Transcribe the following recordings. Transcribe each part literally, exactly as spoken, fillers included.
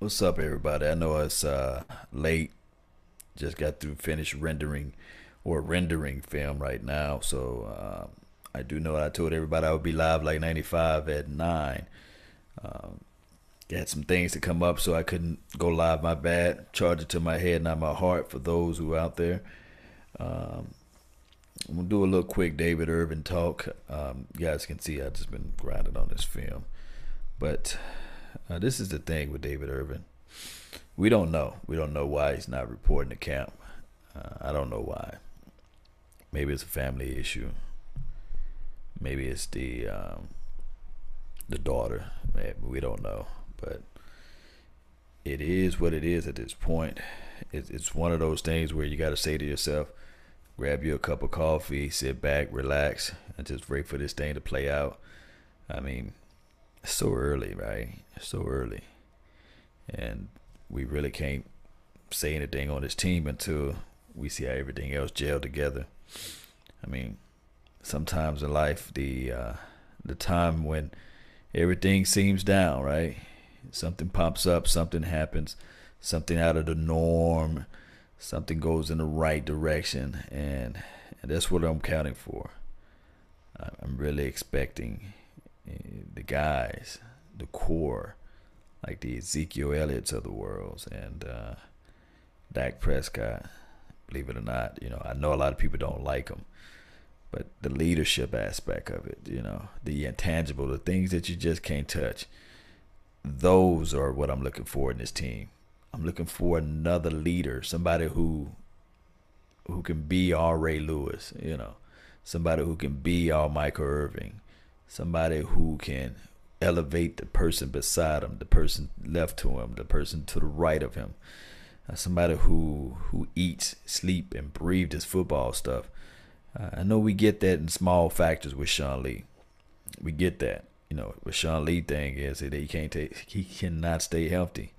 What's up, everybody? I know it's uh, late. Just got through finished rendering or rendering film right now. So uh, I do know I told everybody I would be live like ninety-five at nine. Um, got some things to come up, so I couldn't go live. My bad. Charge it to my head, not my heart, for those who are out there. Um, I'm going to do a little quick David Irvin talk. Um, you guys can see I've just been grinding on this film. But... Uh, this is the thing with David Irvin. We don't know. We don't know why he's not reporting to camp. Uh, I don't know why. Maybe it's a family issue. Maybe it's the um, the daughter. Maybe, we don't know. But it is what it is at this point. It's, it's one of those things where you got to say to yourself, grab you a cup of coffee, sit back, relax, and just wait for this thing to play out. I mean... so early, right? So early. And we really can't say anything on this team until we see how everything else gelled together. I mean, sometimes in life, the uh, the time when everything seems down, right? Something pops up, something happens, something out of the norm, something goes in the right direction, and, and that's what I'm counting for. I'm really expecting... the guys, the core, like the Ezekiel Elliott's of the world, and uh, Dak Prescott, believe it or not. You know, I know a lot of people don't like him, but the leadership aspect of it, you know, the intangible, the things that you just can't touch, those are what I'm looking for in this team. I'm looking for another leader, somebody who who can be our Ray Lewis, you know, somebody who can be our Michael Irvin. Somebody who can elevate the person beside him, the person left to him, the person to the right of him. Uh, somebody who who eats, sleep, and breathes this football stuff. Uh, I know we get that in small factors with Sean Lee. We get that. You know, with Sean Lee thing is that he can't take, he cannot stay healthy.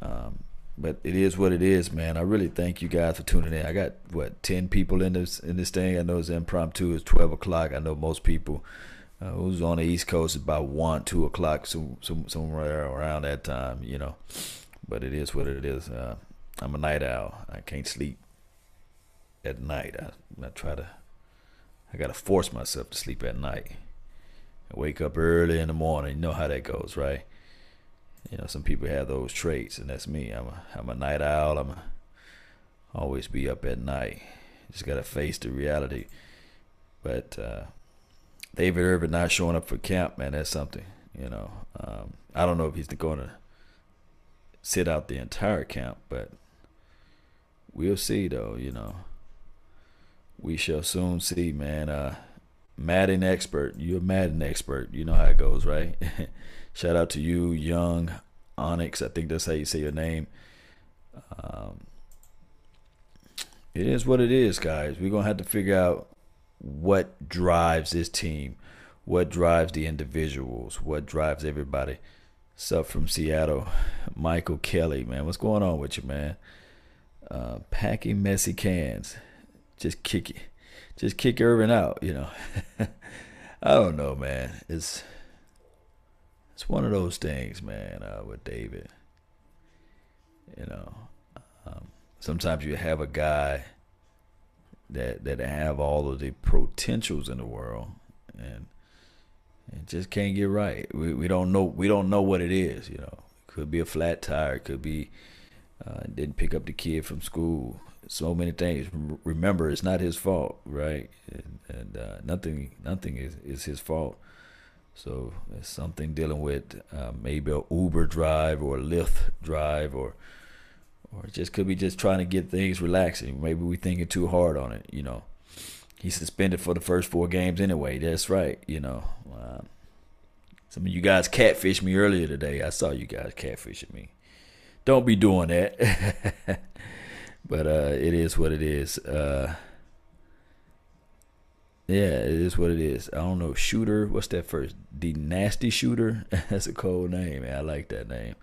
Um, but it is what it is, man. I really thank you guys for tuning in. I got what ten people in this in this thing. I know it's impromptu. It's twelve o'clock. I know most people. Uh, who's on the East Coast is about one, two o'clock, so, so, somewhere around that time, you know. But it is what it is. Uh, I'm a night owl. I can't sleep at night. I, I try to, I got to force myself to sleep at night. I wake up early in the morning. You know how that goes, right? You know, some people have those traits, and that's me. I'm a, I'm a night owl. I'm a, always be up at night. Just got to face the reality. But, uh, David Irvin not showing up for camp, man, that's something, you know. Um, I don't know if he's going to sit out the entire camp, but we'll see, though, you know. We shall soon see, man. Uh, Madden expert. You're a Madden expert. You know how it goes, right? Shout out to you, Young Onyx. I think that's how you say your name. Um, it is what it is, guys. We're going to have to figure out what drives this team, what drives the individuals, what drives everybody. Sup from Seattle, Michael Kelly, man. What's going on with you, man? Uh, packing messy cans. Just kick it. Just kick Irvin out, you know. I don't know, man. It's it's one of those things, man, uh, with David. You know, um, sometimes you have a guy that that have all of the potentials in the world, and it just can't get right. We we don't know we don't know what it is. You know, could be a flat tire. Could be uh, didn't pick up the kid from school. So many things. Remember, it's not his fault, right? And, and uh, nothing nothing is is his fault. So it's something dealing with uh, maybe an Uber drive or a Lyft drive or. Or it just could be just trying to get things relaxing. Maybe we thinking too hard on it, you know. He's suspended for the first four games anyway. That's right, you know. Um, some of you guys catfished me earlier today. I saw you guys catfishing me. Don't be doing that. But uh, it is what it is. Uh, yeah, it is what it is. I don't know. Shooter, what's that first? The Nasty Shooter? That's a cold name, man. I like that name.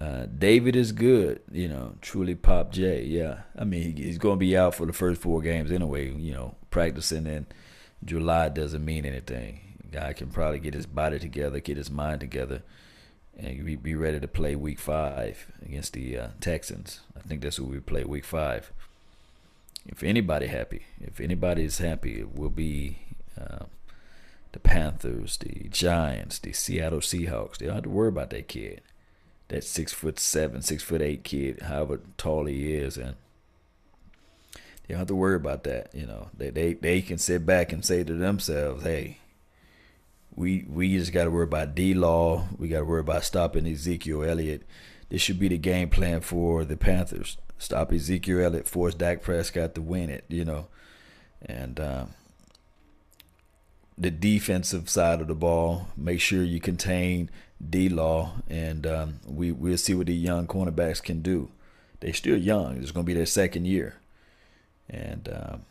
Uh, David is good, you know, truly Pop J, yeah. I mean, he, he's going to be out for the first four games anyway, you know. Practicing in July doesn't mean anything. Guy can probably get his body together, get his mind together, and be, be ready to play week five against the uh, Texans. I think that's who we play week five. If anybody happy, if anybody is happy, it will be uh, the Panthers, the Giants, the Seattle Seahawks. They don't have to worry about that kid. That six foot seven, six foot eight kid, however tall he is, and they don't have to worry about that. You know, they they, they can sit back and say to themselves, "Hey, we we just got to worry about D-Law. We got to worry about stopping Ezekiel Elliott." This should be the game plan for the Panthers: stop Ezekiel Elliott, force Dak Prescott to win it. You know, and um, the defensive side of the ball, make sure you contain D-Law, and um, we, we'll see what the young cornerbacks can do. They're still young. It's going to be their second year. And um,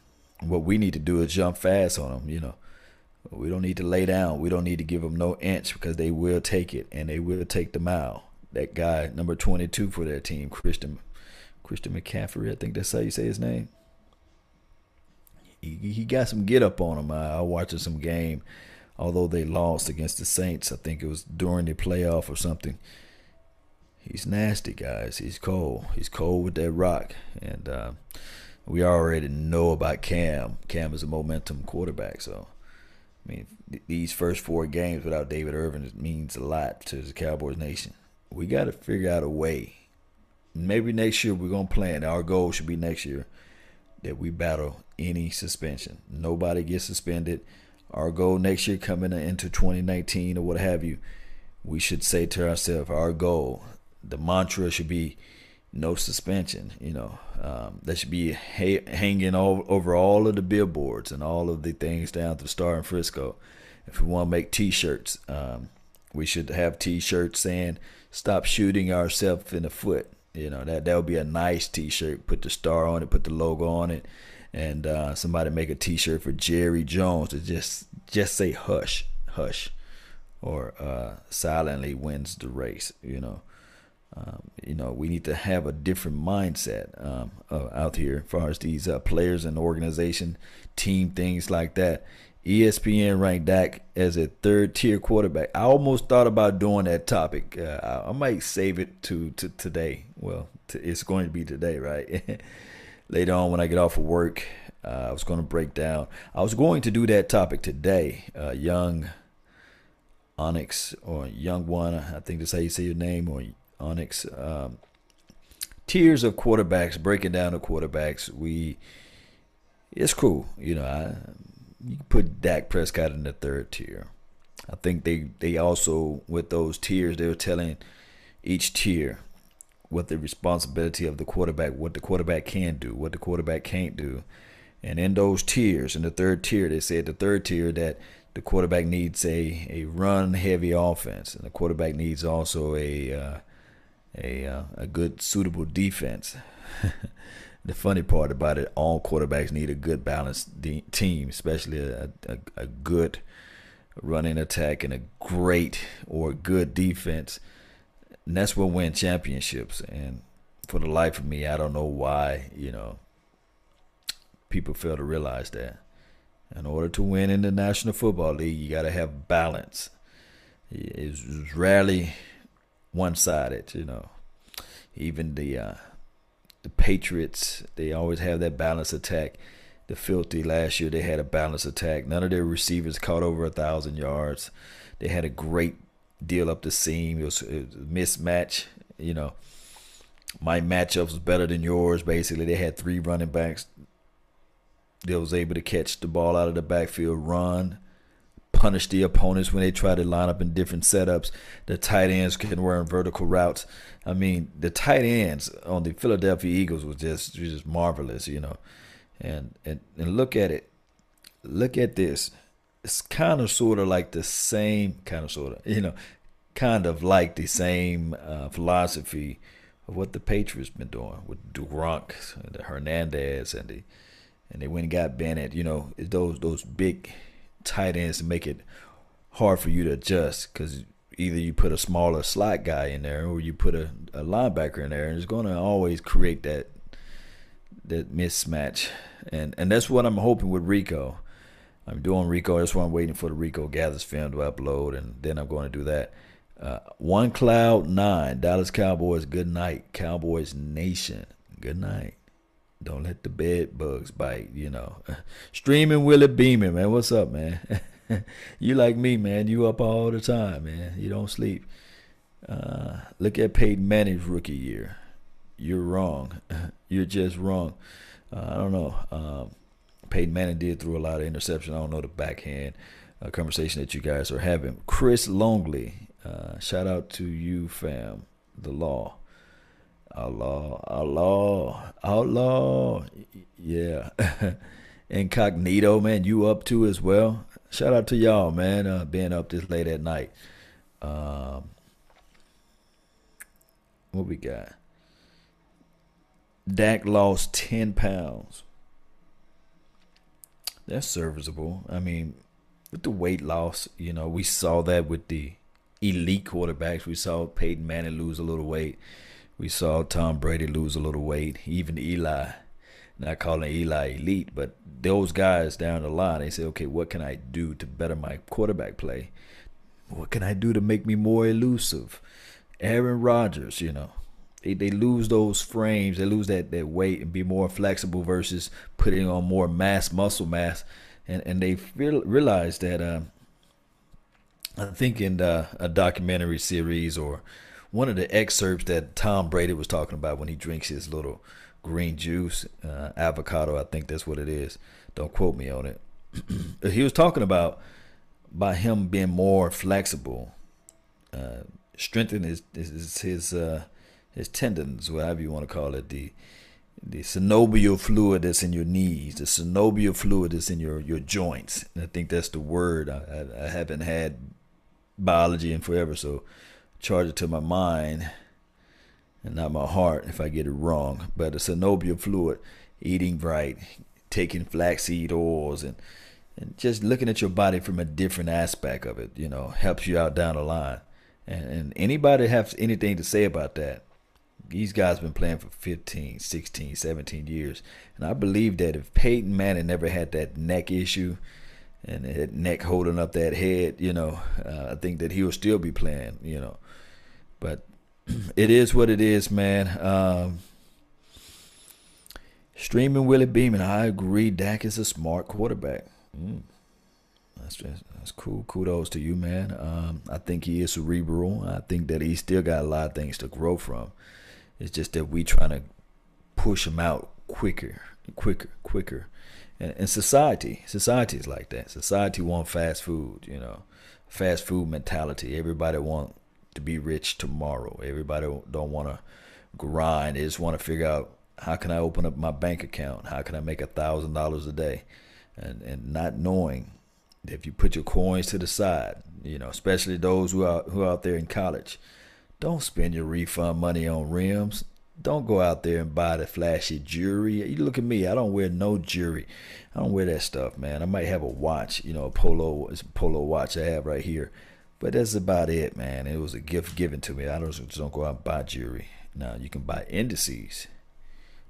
what we need to do is jump fast on them, you know. We don't need to lay down. We don't need to give them no inch, because they will take it, and they will take the mile. That guy, number twenty-two for their team, Christian Christian McCaffrey, I think that's how you say his name. He, he got some get up on him. I, I watched some game. Although they lost against the Saints, I think it was during the playoff or something. He's nasty, guys. He's cold. He's cold with that rock. And uh, we already know about Cam. Cam is a momentum quarterback. So, I mean, th- these first four games without David Irvin, it means a lot to the Cowboys Nation. We got to figure out a way. Maybe next year we're going to plan. Our goal should be next year that we battle any suspension. Nobody gets suspended. Our goal next year, coming into twenty nineteen or what have you, we should say to ourselves, our goal, the mantra should be no suspension. You know, um, that should be ha- hanging all, over all of the billboards and all of the things down to the Star in Frisco. If we want to make T-shirts, um, we should have T-shirts saying, "Stop shooting ourselves in the foot." You know, that that would be a nice T-shirt. Put the star on it, put the logo on it. And uh, somebody make a T-shirt for Jerry Jones to just just say hush, hush, or uh, silently wins the race. You know, um, you know, we need to have a different mindset um, uh, out here as far as these uh, players and organization, team things like that. E S P N ranked Dak as a third tier quarterback. I almost thought about doing that topic. Uh, I, I might save it to, to today. Well, to, it's going to be today, right? Later on when I get off of work, uh, I was going to break down. I was going to do that topic today. Uh, young Onyx or Young One, I think that's how you say your name, or Onyx. Um, tiers of quarterbacks, breaking down the quarterbacks. We, it's cool. You know, I, you put Dak Prescott in the third tier. I think they, they also, with those tiers, they were telling each tier what the responsibility of the quarterback, what the quarterback can do, what the quarterback can't do. And in those tiers, in the third tier, they said the third tier that the quarterback needs a, a run-heavy offense, and the quarterback needs also a uh, a, uh, a good, suitable defense. The funny part about it, all quarterbacks need a good, balanced de- team, especially a, a, a good running attack and a great or good defense. And that's what wins championships. And for the life of me, I don't know why, you know, people fail to realize that. In order to win in the National Football League, you got to have balance. It's rarely one-sided, you know. Even the uh, the Patriots, they always have that balanced attack. The Filthy last year, they had a balanced attack. None of their receivers caught over one thousand yards. They had a great deal up the seam. It was, it was a mismatch. You know, my matchups was better than yours. Basically, they had three running backs. They was able to catch the ball out of the backfield, run, punish the opponents when they try to line up in different setups. The tight ends can run vertical routes. I mean, the tight ends on the Philadelphia Eagles was just just marvelous. You know, and and and look at it. Look at this. It's kind of sort of like the same kind of sort of, you know, kind of like the same uh, philosophy of what the Patriots been doing with Gronk and the Hernandez and the and they went and got Bennett. You know, those those big tight ends make it hard for you to adjust, because either you put a smaller slot guy in there or you put a, a linebacker in there, and it's going to always create that that mismatch. And and that's what I'm hoping with Rico. I'm doing Rico. That's why I'm waiting for the Rico Gathers film to upload, and then I'm going to do that. Uh, One Cloud Nine, Dallas Cowboys, good night. Cowboys Nation, good night. Don't let the bed bugs bite, you know. Streaming Willie Beeman, man. What's up, man? You like me, man. You up all the time, man. You don't sleep. Uh, look at Peyton Manning's rookie year. You're wrong. You're just wrong. Uh, I don't know. Um, Peyton Manning did throw a lot of interceptions. I don't know the backhand uh, conversation that you guys are having. Chris Longley, uh, shout out to you, fam. The law. Outlaw, outlaw, outlaw. Yeah. Incognito, man, you up to as well. Shout out to y'all, man, uh, being up this late at night. Um, what we got? Dak lost ten pounds. That's serviceable. I mean, with the weight loss, you know, we saw that with the elite quarterbacks. We saw Peyton Manning lose a little weight. We saw Tom Brady lose a little weight. Even Eli, not calling Eli elite, but those guys down the line, they say, okay, what can I do to better my quarterback play? What can I do to make me more elusive? Aaron Rodgers, you know, they, they lose those frames. They lose that, that weight and be more flexible versus putting on more mass, muscle mass. And, and they feel, realize that, um, I think in the, a documentary series or one of the excerpts that Tom Brady was talking about when he drinks his little green juice, uh, avocado, I think that's what it is. Don't quote me on it. He was talking about by him being more flexible, uh, strengthening his his his, uh, his tendons, whatever you want to call it, the the synovial fluid that's in your knees, the synovial fluid that's in your, your joints. And I think that's the word. I, I, I haven't had biology in forever, so charge it to my mind and not my heart if I get it wrong. But the synovial fluid, eating right, taking flaxseed oils, and, and just looking at your body from a different aspect of it, you know, helps you out down the line. And, and anybody has anything to say about that, these guys have been playing for fifteen, sixteen, seventeen years. And I believe that if Peyton Manning never had that neck issue, and that neck holding up that head, you know, uh, I think that he will still be playing, you know. But it is what it is, man. Um, streaming Willie Beeman, I agree. Dak is a smart quarterback. Mm. That's just, that's cool. Kudos to you, man. Um, I think he is cerebral. I think that he still got a lot of things to grow from. It's just that we trying to push him out quicker, quicker, quicker. And society, society is like that. Society want fast food, you know, fast food mentality. Everybody want to be rich tomorrow. Everybody don't want to grind. They just want to figure out, how can I open up my bank account? How can I make a thousand dollars a day? And and not knowing that if you put your coins to the side, you know, especially those who are who are out there in college, don't spend your refund money on rims. Don't go out there and buy the flashy jewelry. You look at me. I don't wear no jewelry. I don't wear that stuff, man. I might have a watch, you know, a polo, it's a polo watch I have right here. But that's about it, man. It was a gift given to me. I don't, just don't go out and buy jewelry. Now, you can buy indices.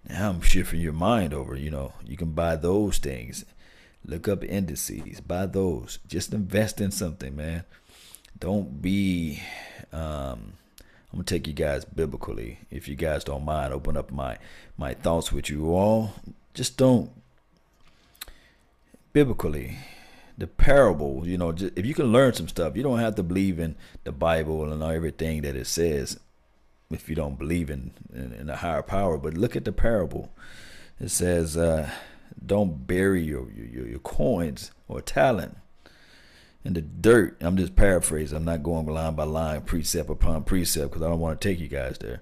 Now I'm shifting your mind over, you know. You can buy those things. Look up indices. Buy those. Just invest in something, man. Don't be... Um, I'm going to take you guys biblically. If you guys don't mind, open up my, my thoughts with you all. Just don't. Biblically, the parable, you know, just, if you can learn some stuff, you don't have to believe in the Bible and everything that it says if you don't believe in, in, in a higher power. But look at the parable. It says, uh, don't bury your, your, your coins or talent in the dirt. I'm just paraphrasing. I'm not going line by line, precept upon precept, because I don't want to take you guys there.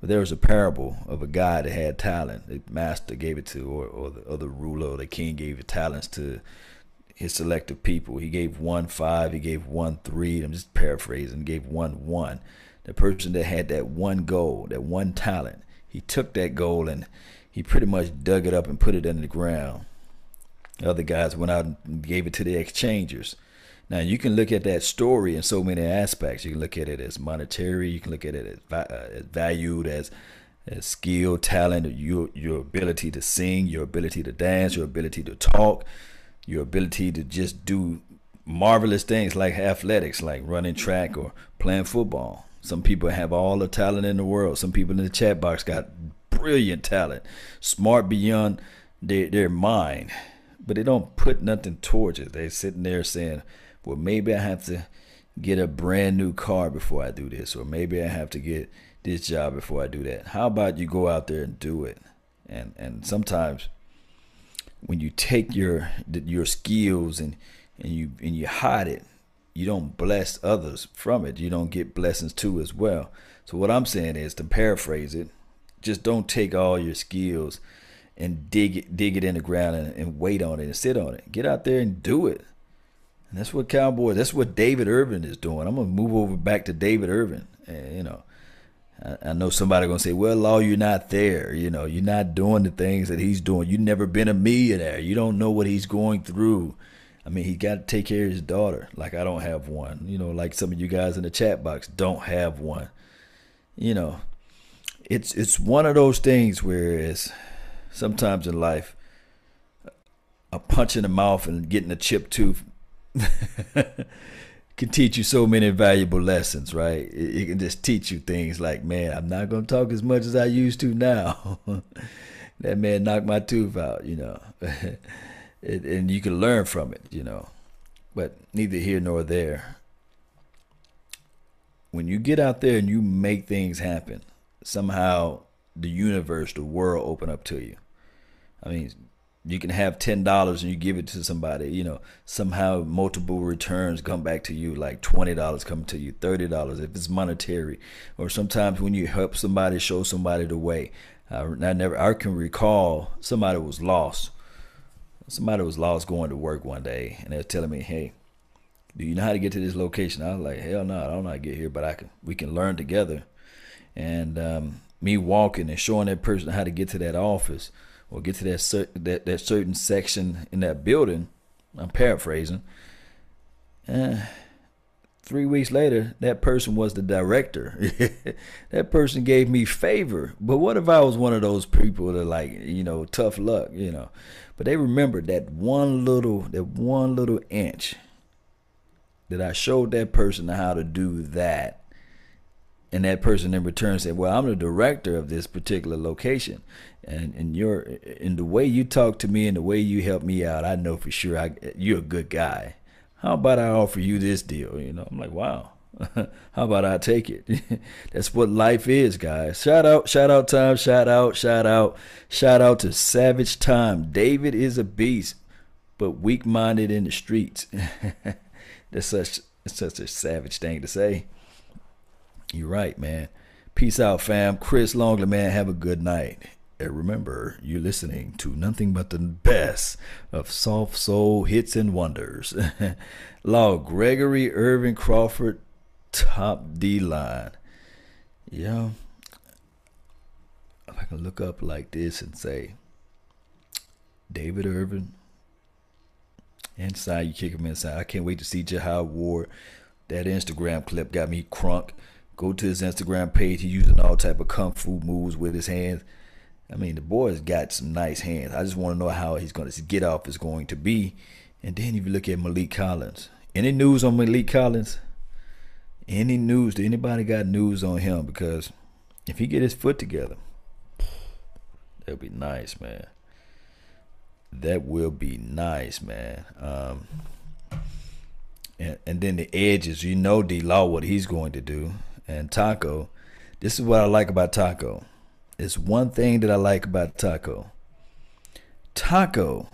But there was a parable of a guy that had talent. The master gave it to, or, or, the, or the ruler, or the king gave the talents to his selective people. He gave one five. He gave one three. I'm just paraphrasing. He gave one one. The person that had that one goal, that one talent, he took that goal and he pretty much dug it up and put it in the ground. The other guys went out and gave it to the exchangers. Now, you can look at that story in so many aspects. You can look at it as monetary. You can look at it as, uh, as valued, as, as skill, talent, your, your ability to sing, your ability to dance, your ability to talk, your ability to just do marvelous things like athletics, like running track or playing football. Some people have all the talent in the world. Some people in the chat box got brilliant talent, smart beyond their, their mind, but they don't put nothing towards it. They're sitting there saying, well, maybe I have to get a brand new car before I do this, or maybe I have to get this job before I do that. How about you go out there and do it? And and sometimes when you take your your skills and and you and you hide it, you don't bless others from it. You don't get blessings too as well. So what I'm saying is, to paraphrase it, just don't take all your skills and dig it, dig it in the ground and, and wait on it and sit on it. Get out there and do it. And that's what Cowboys, that's what David Irvin is doing. I'm going to move over back to David Irvin. And, you know, I, I know somebody going to say, well, Law, you're not there. You know, you're not doing the things that he's doing. You've never been a millionaire. You don't know what he's going through. I mean, he got to take care of his daughter. Like, I don't have one. You know, like some of you guys in the chat box don't have one. You know, it's it's one of those things where it's sometimes in life, a punch in the mouth and getting a chipped tooth can teach you so many valuable lessons, right? It, it can just teach you things like, man, I'm not going to talk as much as I used to now. That man knocked my tooth out, you know. It, and you can learn from it, you know. But neither here nor there. When you get out there and you make things happen, somehow the universe, the world open up to you. I mean, you can have ten dollars and you give it to somebody, you know. Somehow multiple returns come back to you, like twenty dollars come to you, thirty dollars if it's monetary. Or sometimes when you help somebody, show somebody the way. I, I, never, I can recall somebody was lost. Somebody was lost going to work one day, and they was telling me, hey, do you know how to get to this location? I was like, hell no, I don't know how to get here, but I can. We can learn together. And um, me walking and showing that person how to get to that office or get to that, cer that, that certain section in that building, I'm paraphrasing, uh, three weeks later, that person was the director. That person gave me favor. But what if I was one of those people that, like, you know, tough luck, you know? But they remembered that one little, that one little inch that I showed that person how to do that. And that person in return said, well, I'm the director of this particular location. And and you're, in the way you talk to me and the way you help me out, I know for sure I, you're a good guy. How about I offer you this deal? You know, I'm like, wow. How about I take it? That's what life is, guys. Shout out, shout out time, shout out, shout out, shout out to Savage Time. David is a beast, but weak-minded in the streets. That's such, such a savage thing to say. You're right, man. Peace out, fam. Chris Longley, man, have a good night. And remember, you're listening to nothing but the best of soft soul hits and wonders. Law, Gregory Irvin Crawford, top D line. Yeah, if I can look up like this and say David Irvin inside, you kick him inside. I can't wait to see Jihai Ward. That Instagram clip got me crunk. Go to his Instagram page. He's using all type of kung fu moves with his hands. I mean, the boy's got some nice hands. I just want to know how he's going to get off is going to be. And then if you look at Malik Collins, any news on Malik Collins? Any news? Do anybody got news on him? Because if he get his foot together, that'll be nice, man. That will be nice, man. Um, and, and then the edges, you know, D-Law, what he's going to do. And Taco, this is what I like about Taco. It's one thing that I like about Taco. Taco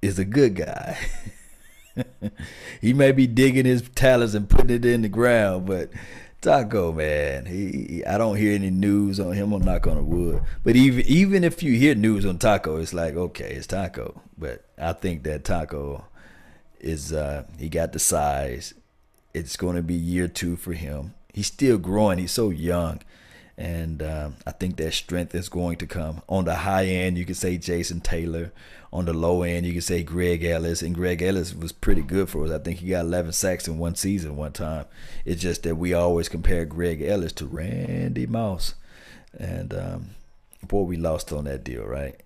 is a good guy. He may be digging his talents and putting it in the ground, but Taco, man, he, he I don't hear any news on him. I'm knocking on wood. But even even if you hear news on Taco, it's like, okay, it's Taco. But I think that Taco is uh, he got the size. It's going to be year two for him. He's still growing. He's so young. And um, I think that strength is going to come. On the high end, you can say Jason Taylor. On the low end, you can say Greg Ellis. And Greg Ellis was pretty good for us. I think he got eleven sacks in one season one time. It's just that we always compare Greg Ellis to Randy Moss. And, um, boy, we lost on that deal, right?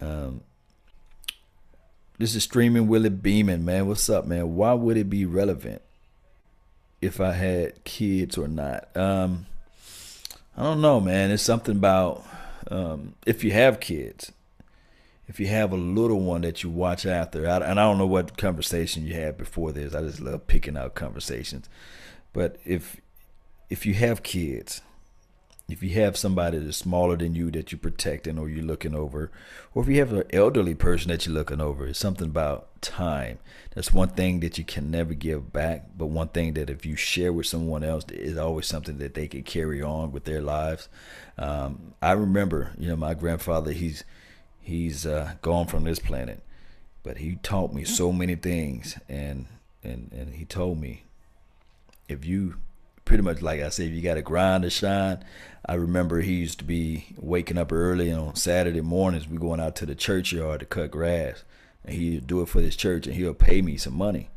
um, This is Streaming Willie Beeman, man. What's up, man? Why would it be relevant if I had kids or not? Um, I don't know, man. It's something about um, if you have kids, if you have a little one that you watch after. I, and I don't know what conversation you had before this. I just love picking out conversations. But if if you have kids, if you have somebody that's smaller than you that you're protecting or you're looking over, or if you have an elderly person that you're looking over, it's something about time. That's one thing that you can never give back, but one thing that if you share with someone else, is always something that they can carry on with their lives. Um, I remember, you know, my grandfather, he's he's uh, gone from this planet, but he taught me so many things, and and and he told me, if you pretty much, like I said, if you got to grind to shine. I remember he used to be waking up early, and on Saturday mornings we going out to the churchyard to cut grass, and he'd do it for his church, and he'll pay me some money.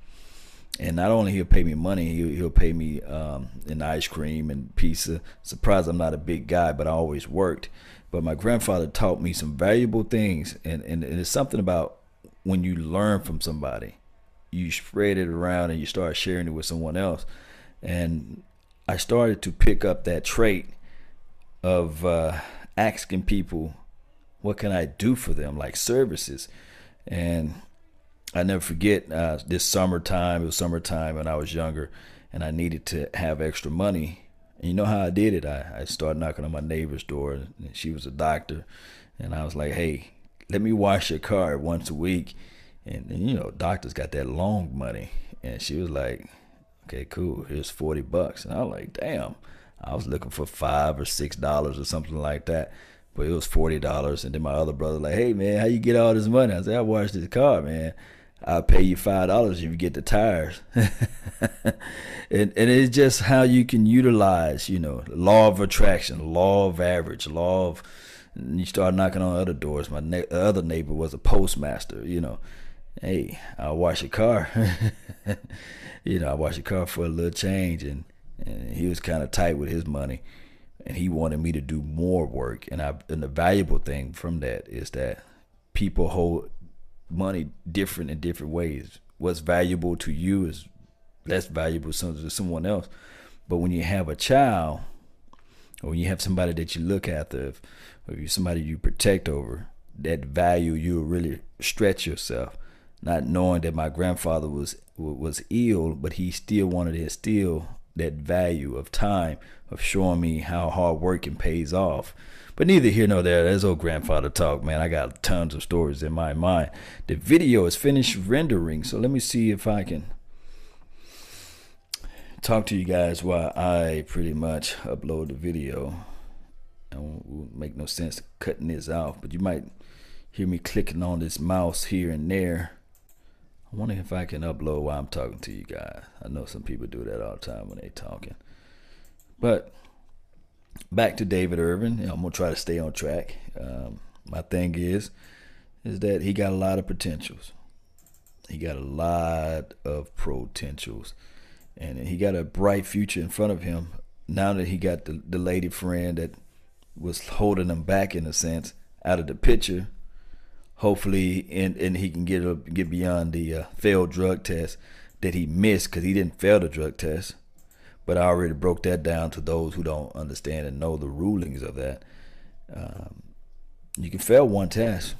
And not only he'll pay me money, he'll, he'll pay me um, an ice cream and pizza. Surprise, I'm not a big guy, but I always worked. But my grandfather taught me some valuable things, and, and, and it's something about when you learn from somebody, you spread it around and you start sharing it with someone else. And I started to pick up that trait of uh, asking people, what can I do for them, like services. And I never forget uh, this summertime, it was summertime when I was younger, and I needed to have extra money. And you know how I did it? I, I started knocking on my neighbor's door, and she was a doctor. And I was like, hey, let me wash your car once a week. And, and you know, doctors got that long money. And she was like, okay, cool, here's forty bucks. And I was like, damn, I was looking for five or six dollars or something like that, but it was forty dollars. And then my other brother like, hey man, how you get all this money? I said, I washed this car, man. I'll pay you five dollars if you get the tires. and, and it's just how you can utilize, you know, law of attraction, law of average, law of, and you start knocking on other doors. My ne- other neighbor was a postmaster, you know. Hey, I'll wash your car. You know, I washed your car for a little change, and, and he was kind of tight with his money, and he wanted me to do more work. And I, and the valuable thing from that is that people hold money different in different ways. What's valuable to you is less valuable to someone else. But when you have a child, or when you have somebody that you look after, or you somebody you protect over, that value, you'll really stretch yourself. Not knowing that my grandfather was was ill, but he still wanted to instill that value of time, of showing me how hard working pays off. But neither here nor there. That's old grandfather talk, man. I got tons of stories in my mind. The video is finished rendering, so let me see if I can talk to you guys while I pretty much upload the video. It won't make no sense cutting this off, but you might hear me clicking on this mouse here and there. I wonder if I can upload while I'm talking to you guys. I know some people do that all the time when they talking. But back to David Irvin. You know, I'm going to try to stay on track. Um, my thing is, is that he got a lot of potentials. He got a lot of potentials. And he got a bright future in front of him. Now that he got the, the lady friend that was holding him back, in a sense, out of the picture. Hopefully, and, and he can get up, get beyond the uh, failed drug test that he missed, because he didn't fail the drug test. But I already broke that down to those who don't understand and know the rulings of that. Um, you can fail one test.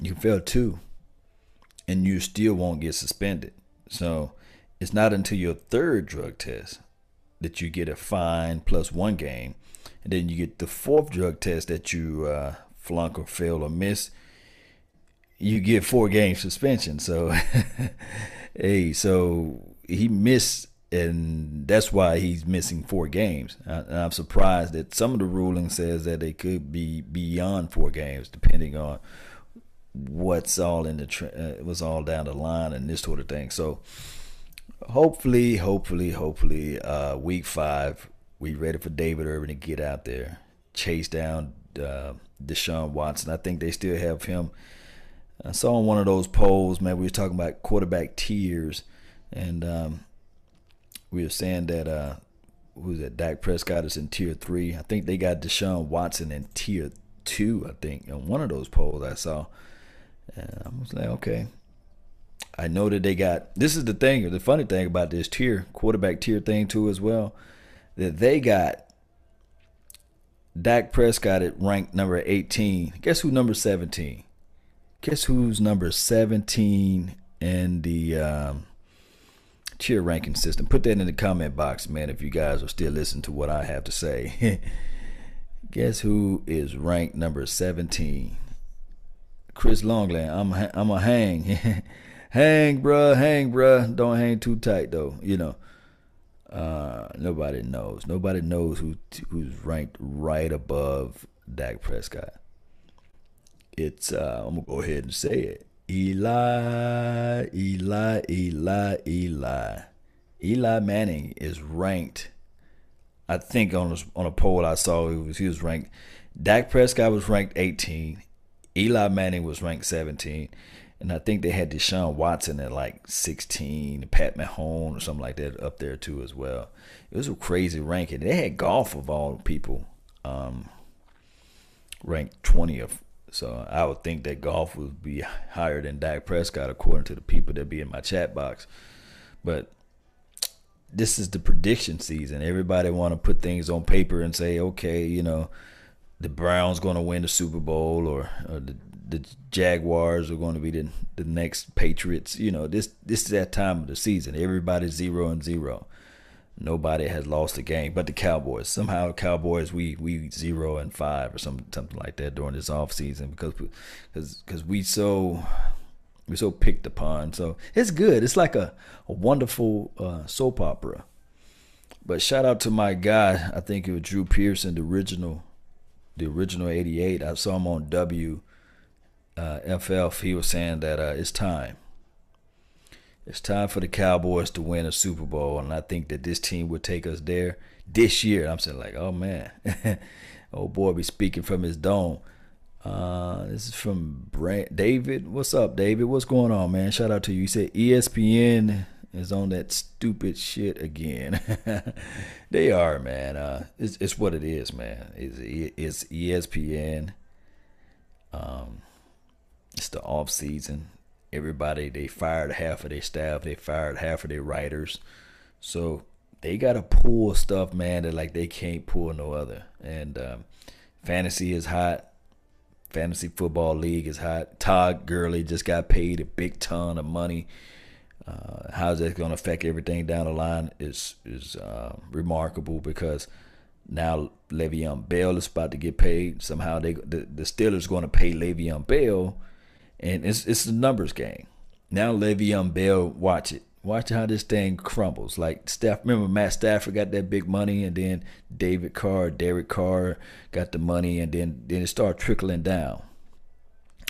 You can fail two. And you still won't get suspended. So it's not until your third drug test that you get a fine plus one game. And then you get the fourth drug test that you uh, flunk or fail or miss. You get four game suspension. So, hey, so he missed, and that's why he's missing four games. I, and I'm surprised that some of the ruling says that they could be beyond four games, depending on what's all in the tra- uh, what's all down the line and this sort of thing. So, hopefully, hopefully, hopefully, uh, week five, we ready for David Irvin to get out there, chase down uh, Deshaun Watson. I think they still have him. I saw in one of those polls, man, we were talking about quarterback tiers, and um, we were saying that, uh, who's that, Dak Prescott is in tier three. I think they got Deshaun Watson in tier two, I think, in one of those polls I saw. And I was like, okay, I know that they got, this is the thing, the funny thing about this tier, quarterback tier thing too as well, that they got Dak Prescott at ranked number eighteen. Guess who number seventeen? Guess who's number seventeen in the um, tier ranking system? Put that in the comment box, man, if you guys are still listening to what I have to say. Guess who is ranked number seventeen? Chris Longland. I'm I'm a hang. Hang, bruh. Hang, bruh. Don't hang too tight, though. You know, uh, nobody knows. Nobody knows who who's ranked right above Dak Prescott. It's, uh, I'm going to go ahead and say it. Eli, Eli, Eli, Eli. Eli Manning is ranked, I think on a, on a poll I saw, he was, he was ranked. Dak Prescott was ranked eighteen. Eli Manning was ranked seventeen. And I think they had Deshaun Watson at like sixteen, Pat Mahomes or something like that up there too as well. It was a crazy ranking. They had golf of all people um, ranked twentieth. So I would think that golf would be higher than Dak Prescott according to the people that be in my chat box. But this is the prediction season. Everybody want to put things on paper and say, okay, you know, the Browns going to win the Super Bowl or, or the the Jaguars are going to be the, the next Patriots. You know, this this is that time of the season. Everybody's zero and zero. Nobody has lost a game but the Cowboys. Somehow the Cowboys, we we zero and five or something something like that during this offseason because because because we so we're so picked upon. So it's good. It's like a, a wonderful uh, soap opera. But shout out to my guy. I think it was Drew Pearson, the original, the original eighty-eight. I saw him on W. Uh, F F, he was saying that uh, it's time. It's time for the Cowboys to win a Super Bowl, and I think that this team would take us there this year. I'm saying like, oh man, oh boy, be speaking from his dome. Uh, this is from Brand- David. What's up, David? What's going on, man? Shout out to you. You said E S P N is on that stupid shit again. They are, man. Uh, it's it's what it is, man. It's, it's E S P N. Um. It's the off season. Everybody, they fired half of their staff. They fired half of their writers. So they got to pull stuff, man, that like they can't pull no other. And um, fantasy is hot. Fantasy football league is hot. Todd Gurley just got paid a big ton of money. Uh, how's that going to affect everything down the line is, is uh, remarkable because now Le'Veon Bell is about to get paid. Somehow they the, the Steelers are going to pay Le'Veon Bell. And it's it's a numbers game. Now Le'Veon Bell, watch it. Watch how this thing crumbles. Like Staff, remember Matt Stafford got that big money, and then David Carr, Derek Carr got the money, and then, then it started trickling down.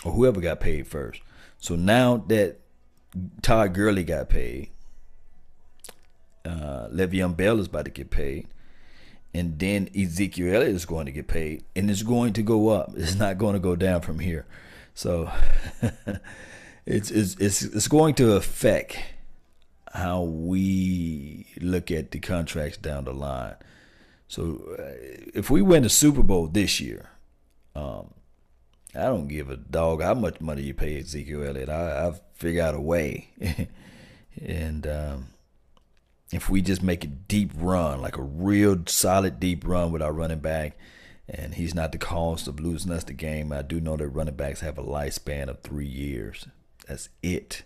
Or whoever got paid first. So now that Todd Gurley got paid, uh, Le'Veon Bell is about to get paid. And then Ezekiel Elliott is going to get paid. And it's going to go up. It's not going to go down from here. So it's, it's it's it's going to affect how we look at the contracts down the line. So if we win the Super Bowl this year, um, I don't give a dog how much money you pay Ezekiel Elliott. I, I've figured out a way. And um, if we just make a deep run, like a real solid deep run with our running back, and he's not the cause of losing us the game. I do know that running backs have a lifespan of three years. That's it.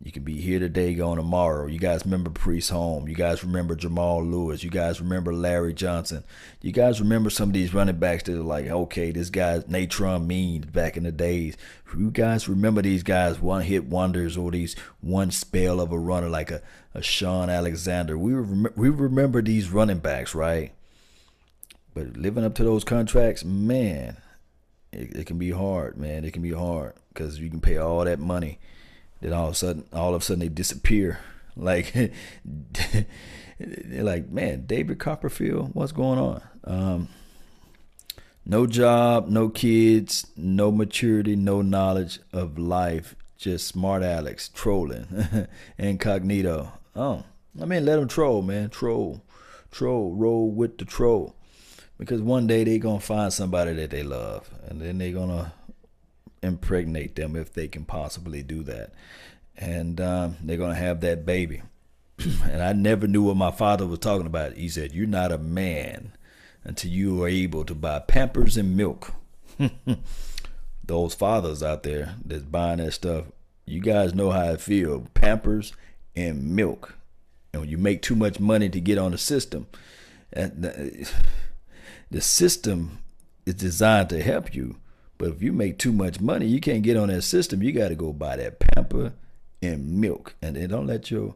You can be here today, gone tomorrow. You guys remember Priest Holmes. You guys remember Jamal Lewis. You guys remember Larry Johnson. You guys remember some of these running backs that are like, okay, this guy's Natron Means back in the days. You guys remember these guys, one-hit wonders or these one spell of a runner like a, a Sean Alexander. We rem- we remember these running backs, right? But living up to those contracts, man, it, it can be hard, man. It can be hard because you can pay all that money, then all of a sudden, all of a sudden, they disappear. Like, they're like, man, David Copperfield, what's going on? Um, no job, no kids, no maturity, no knowledge of life. Just smart Alex trolling, incognito. Oh, I mean, let them troll, man. Troll, troll, roll with the troll. Because one day they're going to find somebody that they love. And then they're going to impregnate them if they can possibly do that. and um, they're going to have that baby. And I never knew what my father was talking about. He said, you're not a man until you are able to buy Pampers and milk. Those fathers out there that's buying that stuff, you guys know how I feel. Pampers and milk. And when you make too much money to get on the system, and the, the system is designed to help you. But if you make too much money, you can't get on that system. You got to go buy that Pamper and milk. And then don't let your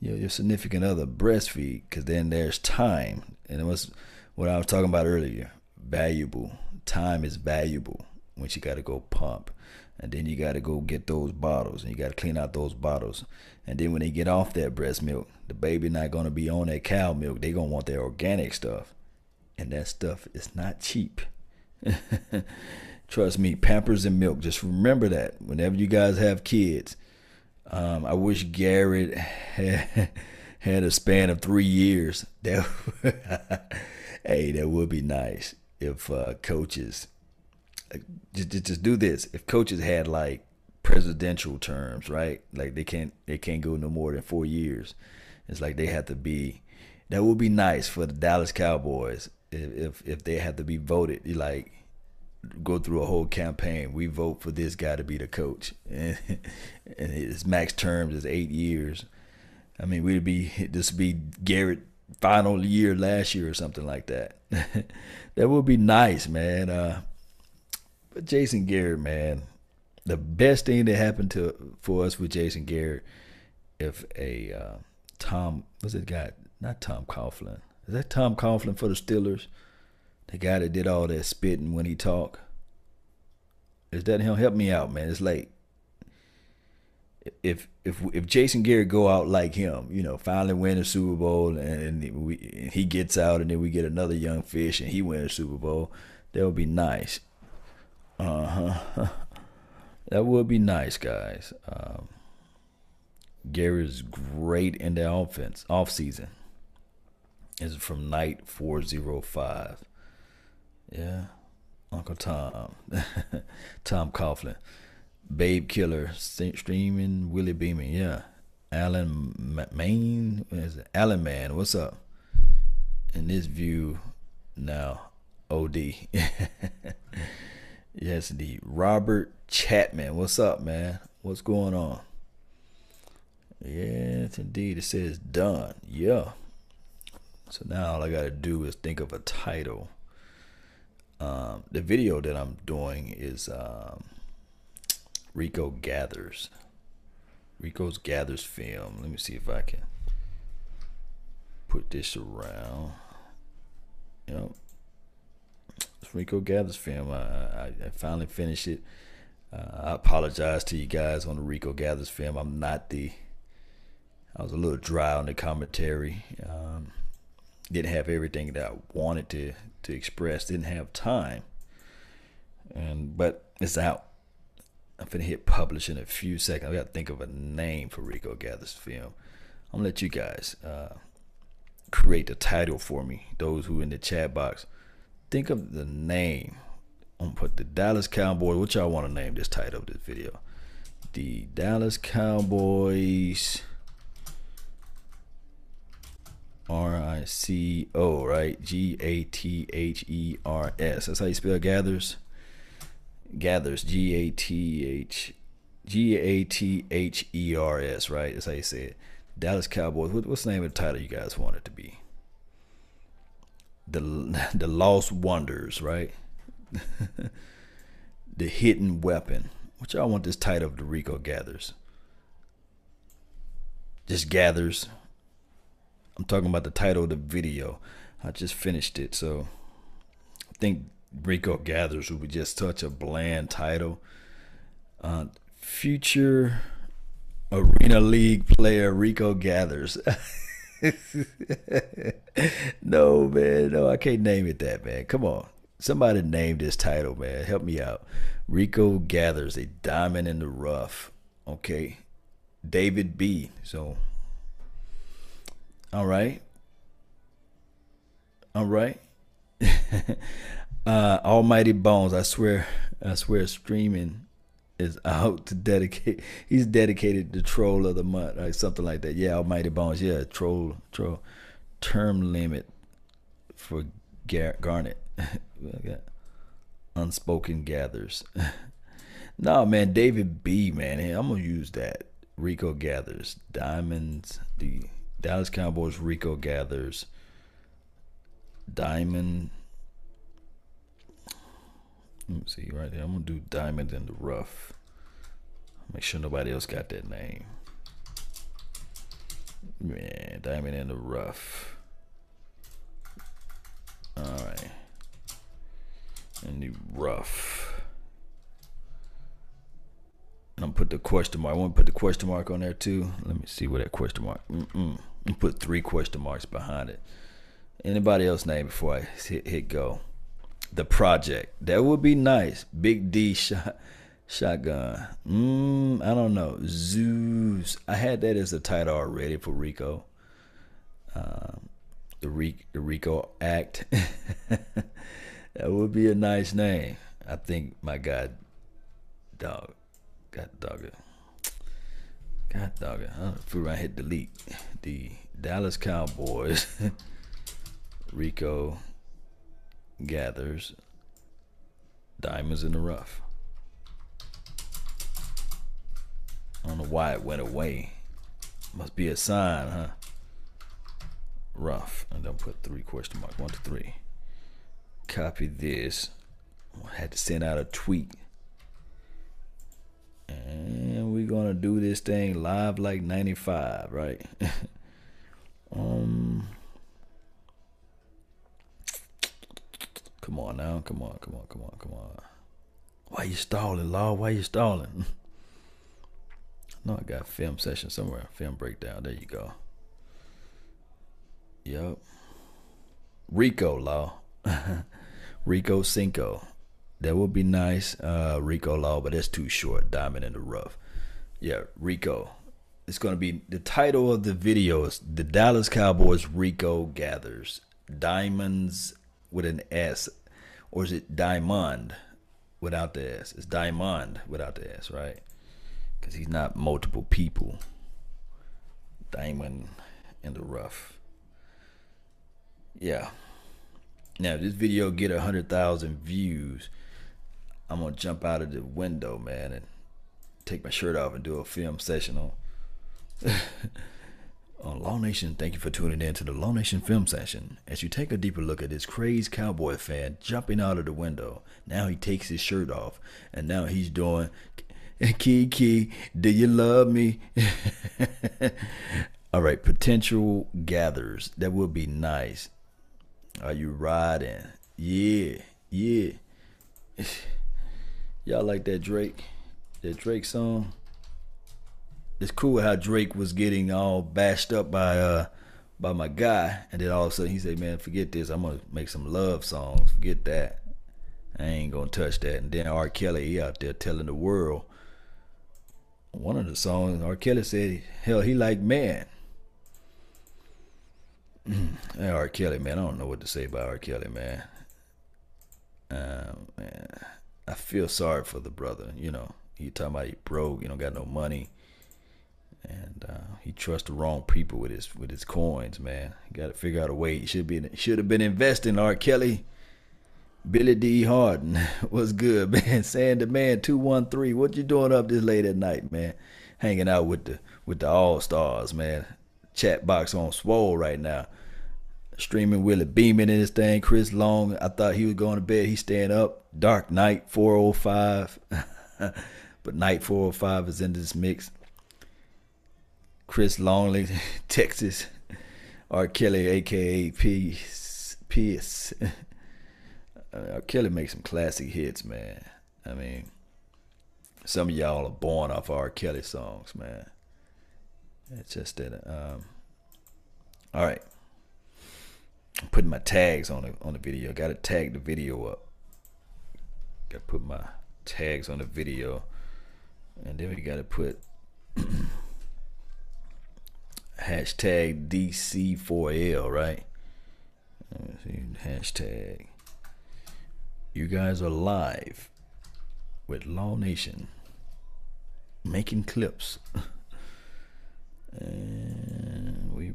your, your significant other breastfeed, because then there's time. And it was what I was talking about earlier. Valuable. Time is valuable when you got to go pump. And then you got to go get those bottles, and you got to clean out those bottles. And then when they get off that breast milk, the baby not going to be on that cow milk. They going to want their organic stuff. And that stuff is not cheap. Trust me, Pampers and milk. Just remember that whenever you guys have kids. Um, I wish Garrett had, had a span of three years. That, hey, that would be nice if uh, coaches... Just, just, just do this. If coaches had like presidential terms, right? Like they can't, they can't go no more than four years. It's like they have to be. That would be nice for the Dallas Cowboys if if they had to be voted. You like go through a whole campaign. We vote for this guy to be the coach, and, and his max terms is eight years. I mean, we'd be this would be Garrett final year last year or something like that. That would be nice, man. Uh, But Jason Garrett, man, the best thing that happened to for us with Jason Garrett, if a uh, Tom, what's that guy? Not Tom Coughlin. Is that Tom Coughlin for the Steelers? The guy that did all that spitting when he talked. Is that him? Help me out, man. It's late. If if if Jason Garrett go out like him, you know, finally win a Super Bowl, and, and we and he gets out, and then we get another young fish, and he wins a Super Bowl, that would be nice. Uh-huh. That would be nice, guys. Um, Gary's great in the offense. Offseason is from night four oh five. Yeah. Uncle Tom. Tom Coughlin. Babe Killer. Streaming. Willie Beeman. Yeah. Alan Main. Alan Man. What's up? In this view now. O D. Yes, indeed. Robert Chapman. What's up, man? What's going on? Yes, indeed. It says done. Yeah. So now all I got to do is think of a title. Um, the video that I'm doing is um, Rico Gathers. Rico's Gathers film. Let me see if I can put this around. Yep. Rico Gathers film. I, I, I finally finished it. Uh, I apologize to you guys on the Rico Gathers film. I'm not the. I was a little dry on the commentary. Um, didn't have everything that I wanted to to express. Didn't have time. And but it's out. I'm finna hit publish in a few seconds. I gotta think of a name for Rico Gathers film. I'm gonna let you guys uh, create the title for me. Those who in the chat box. Think of the name. I'm going to put the Dallas Cowboys. What y'all want to name this title of this video? The Dallas Cowboys R I C O, right? G A T H E R S. That's how you spell Gathers. Gathers. G A T H. G A T H E R S, right? That's how you say it. Dallas Cowboys. What, what's the name of the title you guys want it to be? The the lost wonders, right? The hidden weapon. What y'all want this title of the Rico Gathers? Just Gathers. I'm talking about the title of the video. I just finished it, so I think Rico Gathers would be just such a bland title. Uh, future Arena League player Rico Gathers. No, man, no, I can't name it that, man. Come on, somebody name this title, man. Help me out. Rico Gathers, a diamond in the rough. Okay, David B. So, all right, all right. uh, Almighty Bones, I swear, I swear, streaming is out to dedicate. He's dedicated the troll of the month, like something like that. Yeah, Almighty Bones. Yeah, troll, troll. Term limit for Gar- Garnet. Unspoken Gathers. No, man, David B, man. Hey, I'm going to use that. Rico Gathers. Diamonds. The Dallas Cowboys, Rico Gathers. Diamond. Let me see right there. I'm going to do Diamond in the Rough. Make sure nobody else got that name. Man, Diamond in the Rough. All right. In the Rough. And I'm put the question mark. I want to put the question mark on there too. Let me see where that question mark. Mm-mm. Put three question marks behind it. Anybody else name before I hit, hit go? The Project. That would be nice. Big D shot, shotgun. Mm, I don't know. Zeus. I had that as a title already for Rico. Um, the, Re- the Rico Act. That would be a nice name. I think my guy, dog. God dog it. God dog it. Huh? If we right hit delete. The Dallas Cowboys. Rico Gathers. Diamonds in the Rough. I don't know why it went away. Must be a sign, huh? Rough. And don't put three question mark. One, two, three. Copy this. I had to send out a tweet. And we're gonna do this thing live like ninety-five, right? um, come on now, come on, come on, come on, come on. Why you stalling, Lord? Why you stalling? I know I got film session somewhere, film breakdown. There you go. Yup. Rico, Lord. Rico Cinco. That would be nice, uh, Rico Law, but that's too short. Diamond in the Rough. Yeah, Rico. It's going to be the title of the video is The Dallas Cowboys Rico Gathers. Diamonds with an S. Or is it Diamond without the S? It's Diamond without the S, right? Because he's not multiple people. Diamond in the Rough. Yeah. Now, if this video get one hundred thousand views, I'm going to jump out of the window, man, and take my shirt off and do a film session on, on Law Nation. Thank you for tuning in to the Law Nation Film Session. As you take a deeper look at this crazed cowboy fan jumping out of the window, now he takes his shirt off, and now he's doing, Kiki, do you love me? All right, potential gathers. That would be nice. Are you riding? Yeah, yeah. Y'all like that Drake? That Drake song? It's cool how Drake was getting all bashed up by uh by my guy, and then all of a sudden he said, man, forget this. I'm going to make some love songs. Forget that. I ain't going to touch that. And then R. Kelly, he out there telling the world. One of the songs, R. Kelly said, hell, he like man. Hey, R. Kelly, man, I don't know what to say about R. Kelly, man. Um, man. I feel sorry for the brother. You know, he talking about he broke, he don't got no money, and uh, he trusts the wrong people with his with his coins, man. He got to figure out a way. He should be should have been investing. R. Kelly, Billy D. Harden, what's good, man? Sand the man two one three. What you doing up this late at night, man? Hanging out with the with the All Stars, man. Chat box on Swole right now. Streaming Willie Beeman in his thing. Chris Long, I thought he was going to bed. He's staying up. Dark Knight four oh five. But Knight four oh five is in this mix. Chris Longley, Texas. R. Kelly, a k a. Peace. Peace. R. Kelly makes some classic hits, man. I mean, some of y'all are born off R. Kelly songs, man. It's just that. Um, all right, I'm putting my tags on the on the video. Got to tag the video up. Got to put my tags on the video, and then we got to put hashtag D C four L, right? Let me see, hashtag. You guys are live with Law Nation making clips. And we,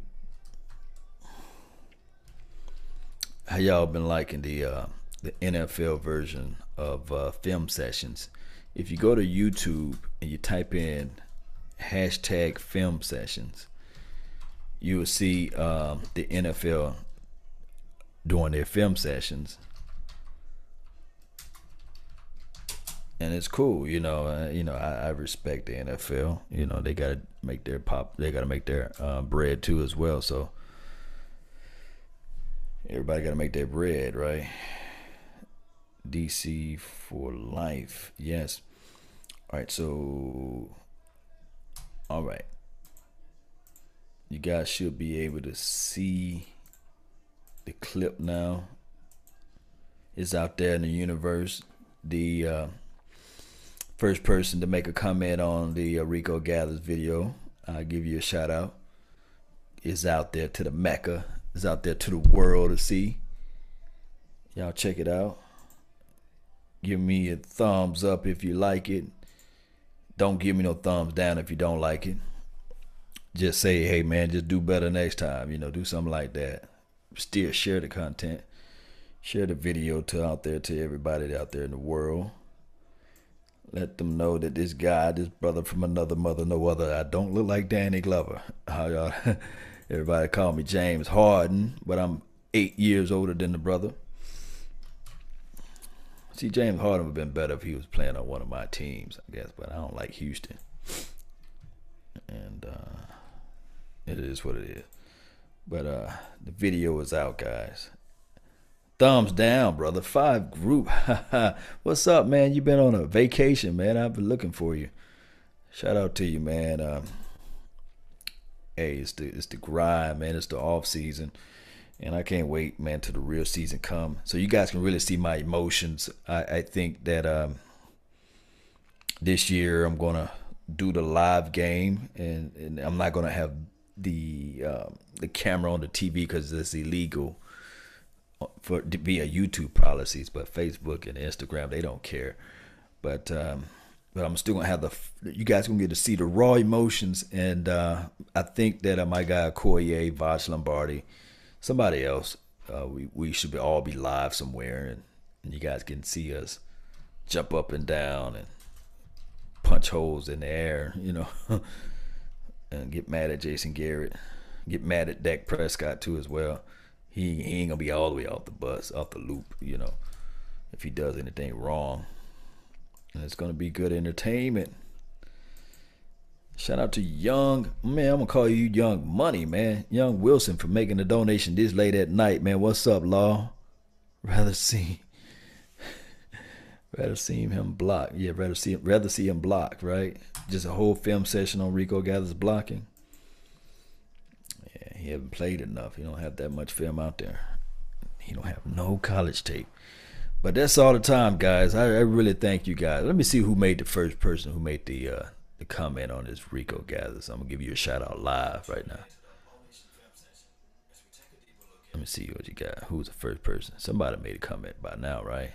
how y'all been liking the uh, the N F L version of uh, film sessions? If you go to YouTube and you type in hashtag film sessions, you will see uh, the N F L doing their film sessions. And it's cool, you know. Uh, you know, I, I respect the N F L. You know, they gotta make their pop. They gotta make their uh, bread too, as well. So everybody gotta make their bread, right? D C for life, yes. All right, so all right, you guys should be able to see the clip now. It's out there in the universe. The uh, first person to make a comment on the uh, Rico Gathers video, I'll give you a shout out. It's out there to the Mecca. It's out there to the world to see. Y'all check it out. Give me a thumbs up if you like it. Don't give me no thumbs down if you don't like it. Just say, hey man, just do better next time. You know, do something like that. Still share the content. Share the video to out there to everybody out there in the world. Let them know that this guy, this brother from another mother, no other. I don't look like Danny Glover. How y'all? Everybody call me James Harden, but I'm eight years older than the brother. See, James Harden would have been better if he was playing on one of my teams, I guess. But I don't like Houston, and uh, it is what it is. But uh, the video is out, guys. Thumbs down, brother. Five group. What's up, man? You been on a vacation, man. I've been looking for you. Shout out to you, man. Um, hey, it's the it's the grind, man. It's the off season, and I can't wait, man, till the real season come. So you guys can really see my emotions. I, I think that um, this year I'm gonna do the live game, and, and I'm not gonna have the uh, the camera on the T V because it's illegal. For via YouTube policies, but Facebook and Instagram, they don't care. But um, but I'm still gonna have the you guys gonna get to see the raw emotions, and uh, I think that uh, my guy Koye, Vosh Lombardi, somebody else, uh, we we should be, all be live somewhere, and, and you guys can see us jump up and down and punch holes in the air, you know, and get mad at Jason Garrett, get mad at Dak Prescott too as well. He, he ain't gonna be all the way off the bus, off the loop, you know, if he does anything wrong. And it's gonna be good entertainment. Shout out to Young, man, I'm gonna call you Young Money, man. Young Wilson for making the donation this late at night, man. What's up, Law? Rather see, rather see him block. Yeah, rather see, rather see him block, right? Just a whole film session on Rico Gathers blocking. He haven't played enough. He don't have that much film out there. He don't have no college tape. But that's all the time, guys. I, I really thank you guys. Let me see who made the first person who made the uh, the comment on this Rico Gathers. I'm gonna give you a shout out live right now. Let me see what you got. Who's the first person? Somebody made a comment by now, right?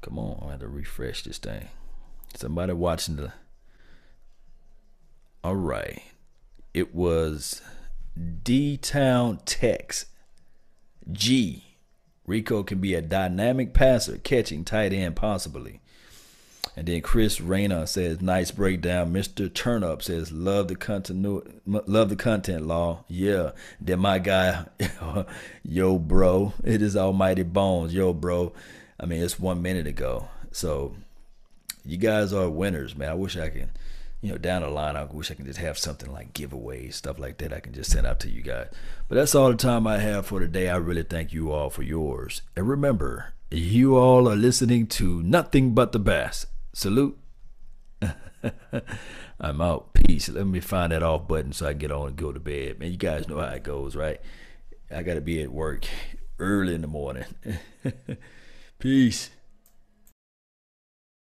Come on, I had to refresh this thing. Somebody watching the. All right, it was D-Town Tex G. Rico can be a dynamic passer, catching tight end possibly. And then Chris Rayner says, nice breakdown. Mister Turnup says, love the continu- love the content, Law. Yeah. Then my guy, yo, bro. It is Almighty Bones. Yo, bro. I mean, it's one minute ago. So you guys are winners, man. I wish I can. You know, down the line, I wish I can just have something like giveaways, stuff like that I can just send out to you guys. But that's all the time I have for today. I really thank you all for yours. And remember, you all are listening to nothing but the best. Salute. I'm out. Peace. Let me find that off button so I can get on and go to bed. Man, you guys know how it goes, right? I got to be at work early in the morning. Peace.